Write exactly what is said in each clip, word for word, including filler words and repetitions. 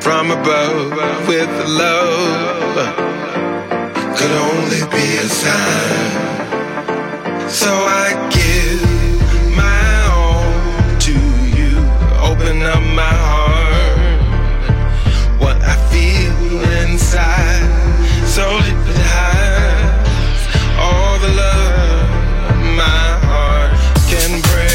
from above with love could only be a sign. So I give my all to you, open up my heart, what I feel inside, so it hides all the love my heart can bring.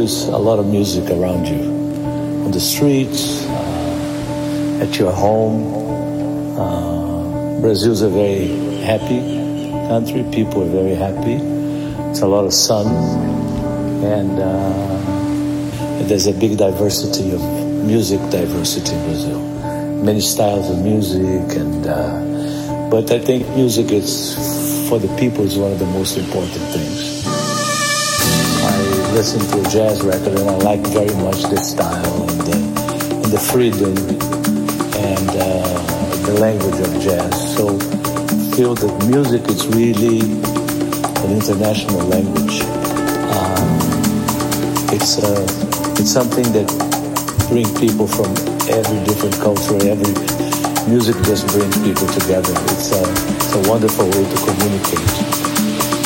always a lot of music around you, on the streets, uh, at your home. Uh, Brazil's a very happy country. People are very happy. It's a lot of sun, and uh, there's a big diversity of music diversity in Brazil. Many styles of music, and uh, but I think music is, for the people, is one of the most important things. I listen to a jazz record and I like very much the style and the, and the freedom and uh, the language of jazz. So I feel that music is really an international language. Um, it's, a, it's something that brings people from every different culture, every... Music just brings people together. It's a, it's a wonderful way to communicate,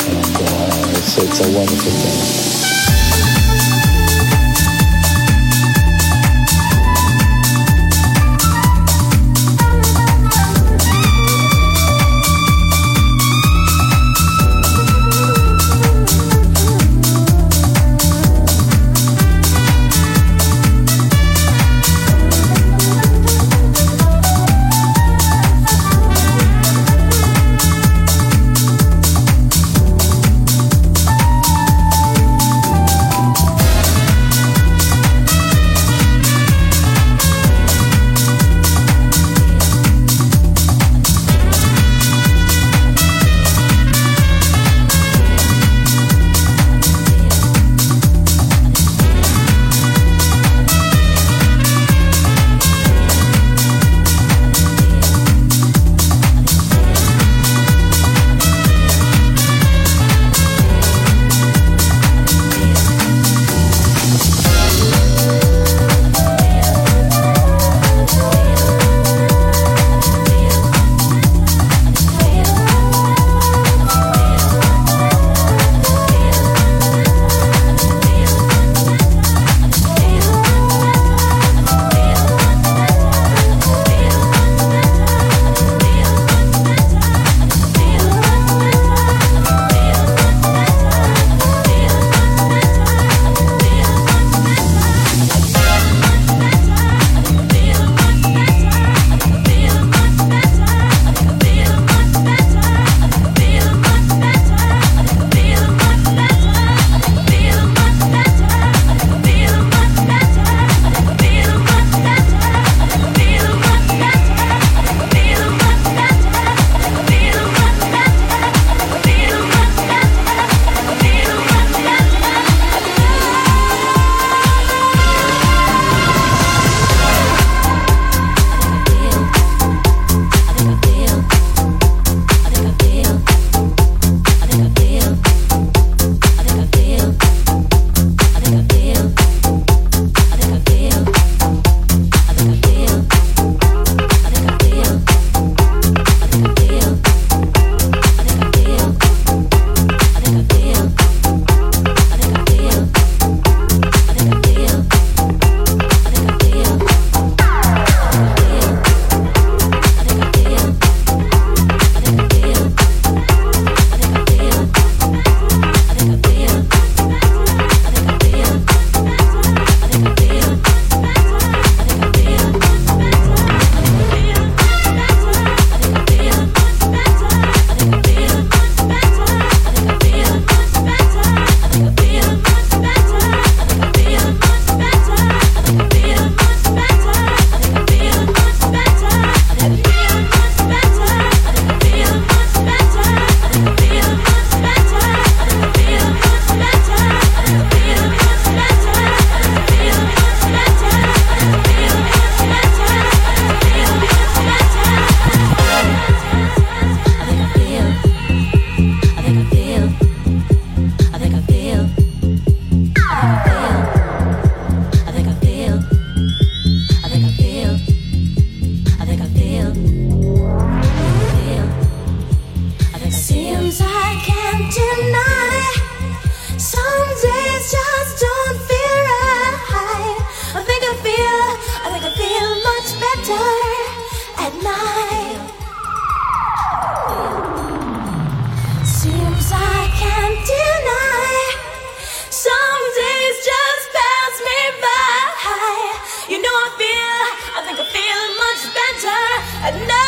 and uh, it's, it's a wonderful thing. Feel like I feel much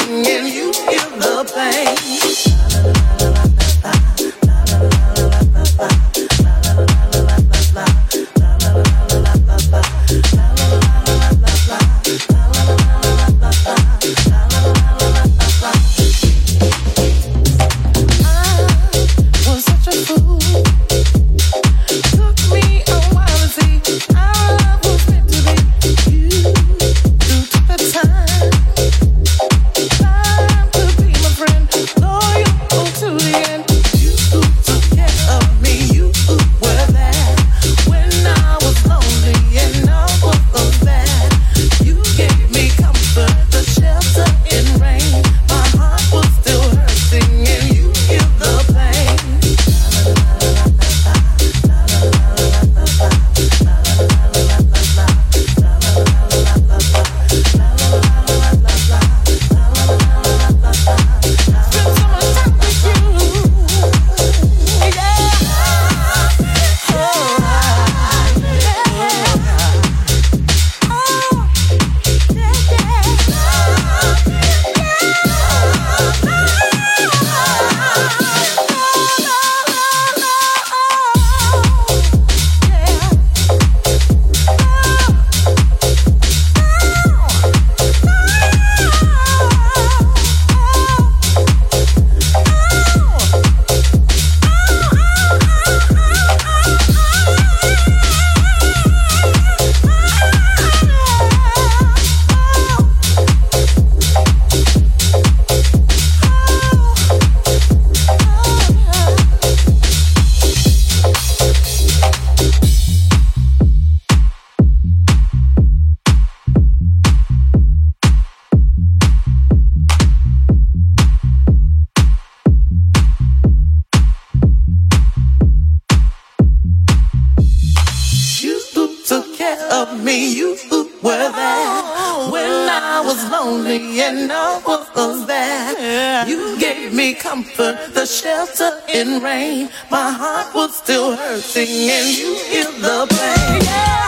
singing, you feel the pain. I was such a fool. Took me a while to see I was meant to be. You, you took the time. Of me, you were there when I was lonely and no one was there. You gave me comfort, the shelter in rain. My heart was still hurting, and you hear the pain. Yeah.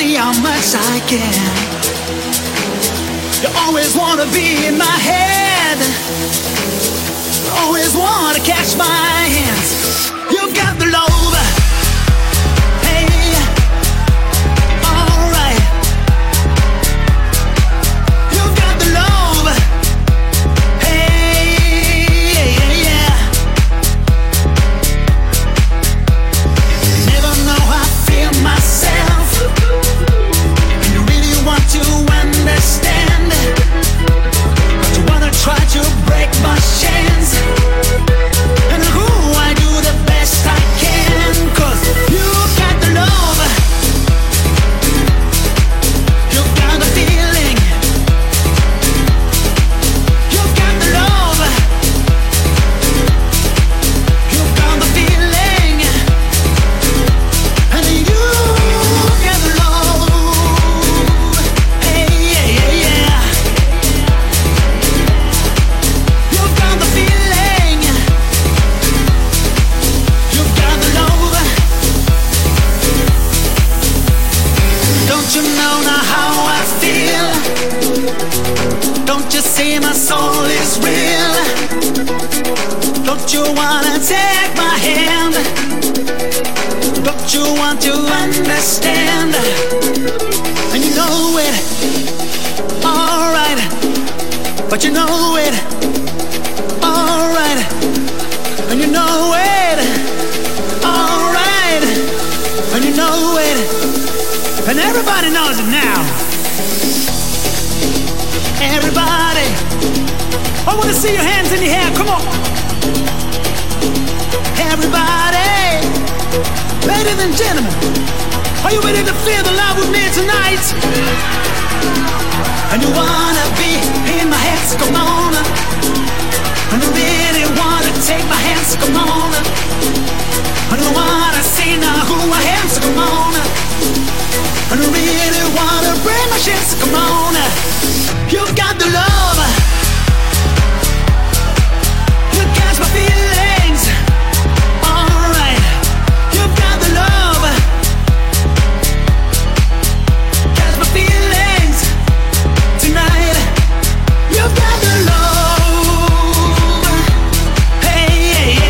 see how much I can. You always wanna be in my head, always wanna catch my hands. You've got the love, hey, alright. You've got the love, hey, yeah. Never know how I feel myself, and you really want to understand, but you wanna try to break my chains. And who I do the best I can, 'cause you got the love, you got the feeling, you got the love, you got the feeling, and you got the love, hey, yeah, yeah, yeah. You got the feeling, you got the love. Don't you know now how I feel? Don't you see my soul is real? Don't you wanna take my hand? Don't you want to understand? And you know it, alright. But you know it, alright. And you know it, alright. And you know it, and everybody knows it now. Everybody, I wanna see your hands in the air, come on. Everybody, ladies and gentlemen, are you ready to feel the love with me tonight? And you wanna be in my hands, come on. And you really wanna take my hands, come on. And you wanna see now who I am, so come on. And you really wanna bring my shit, so come on. You've got the love, you catch my feelings, alright. You've got the love, catch my feelings tonight. You've got the love, hey, yeah, yeah.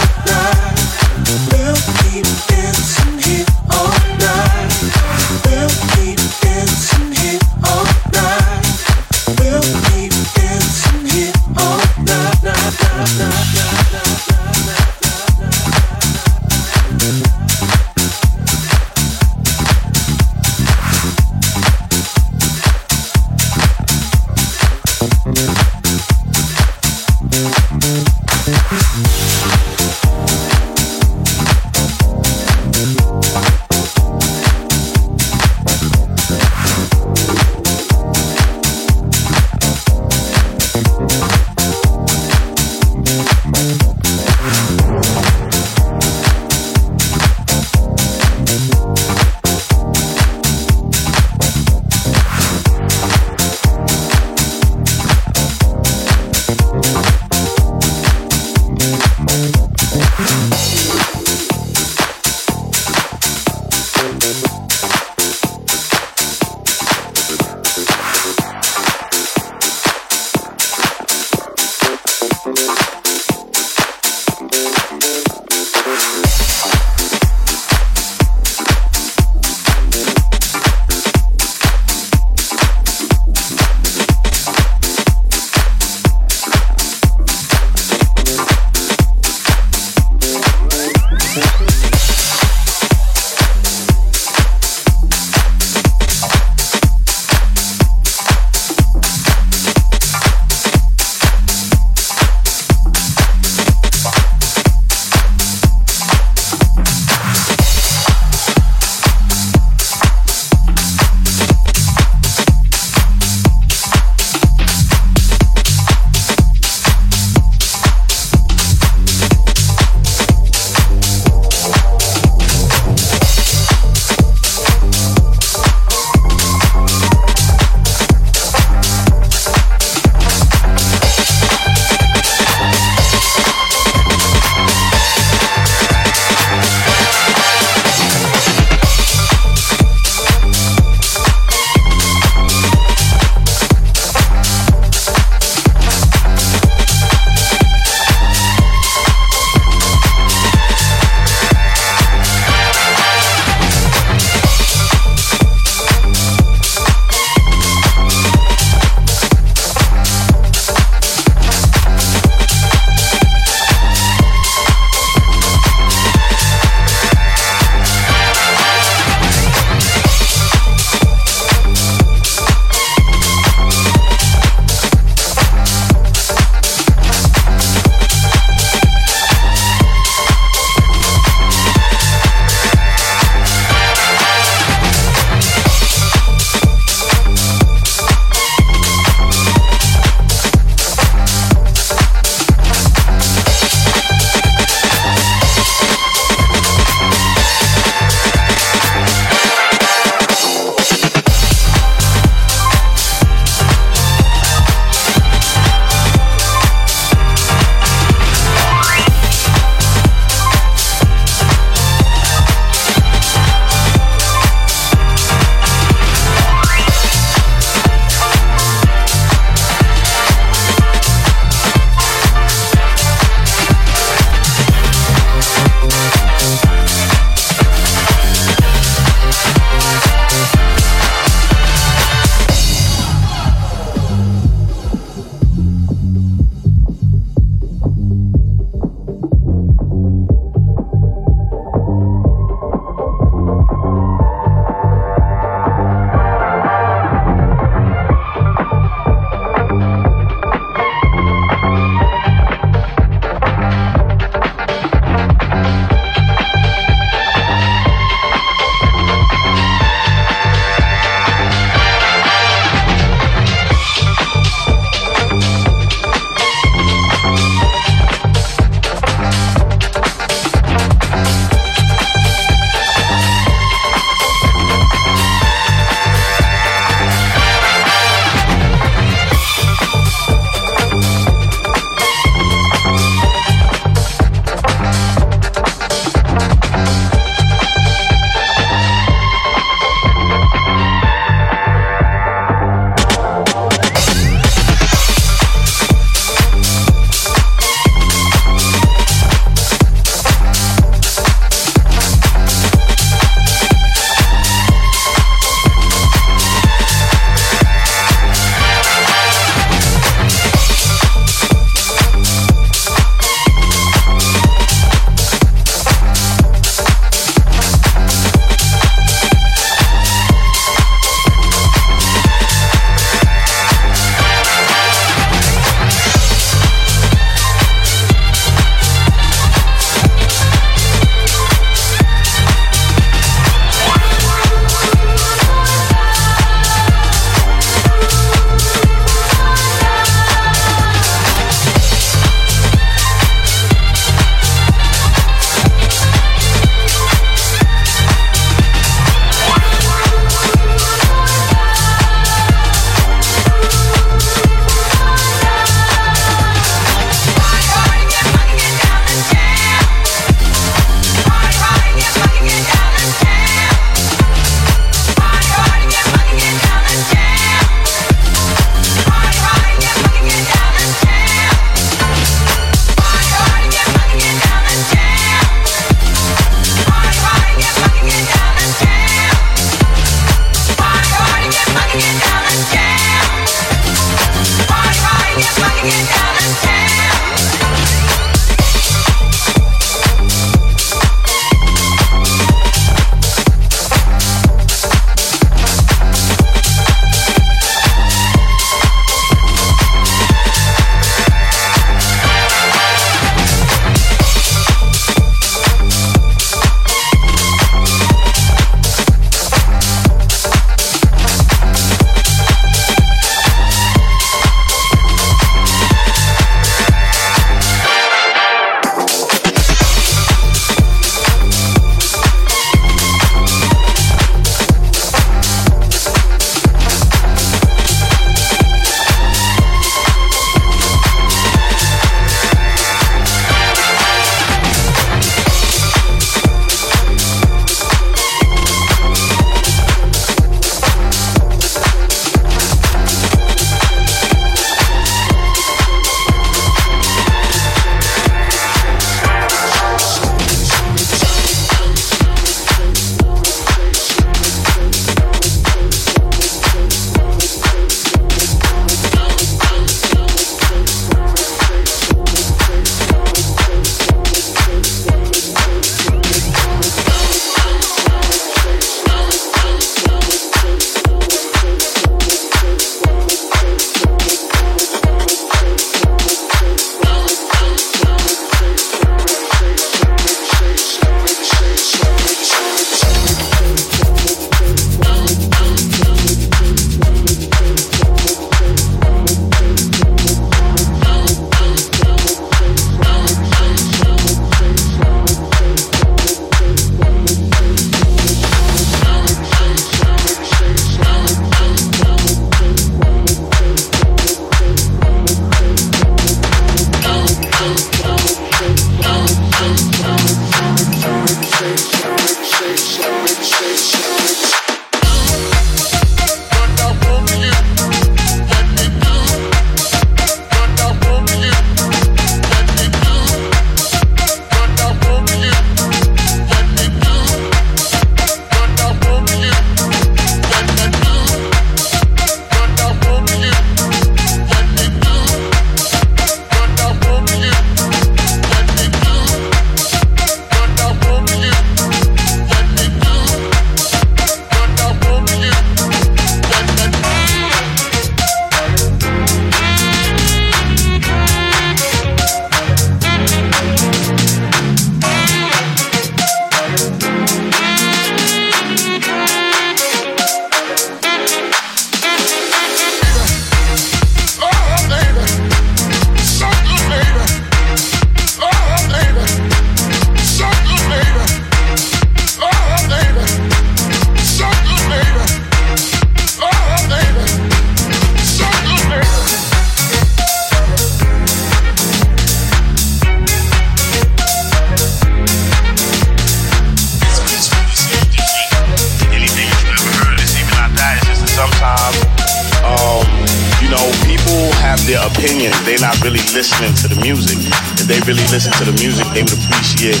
their opinion, they're not really listening to the music. If they really listen to the music, they would appreciate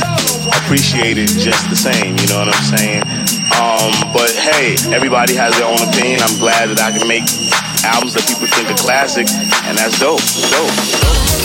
appreciate it just the same, you know what I'm saying? Um, but hey, everybody has their own opinion. I'm glad that I can make albums that people think are classic, and that's dope. It's dope. It's dope.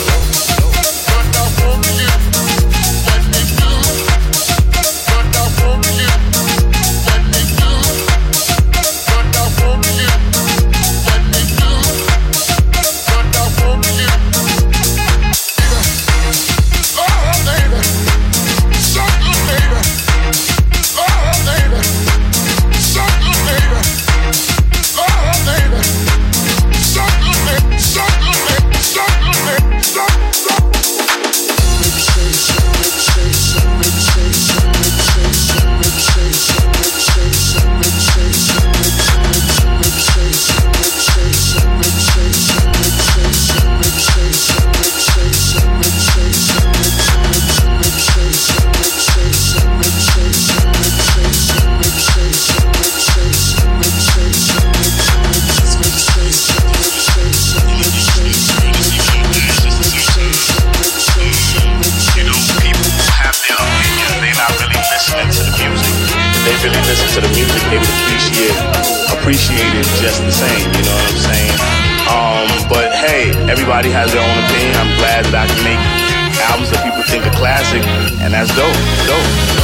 Everybody has their own opinion. I'm glad that I can make albums that people think are classic, and that's dope. Dope.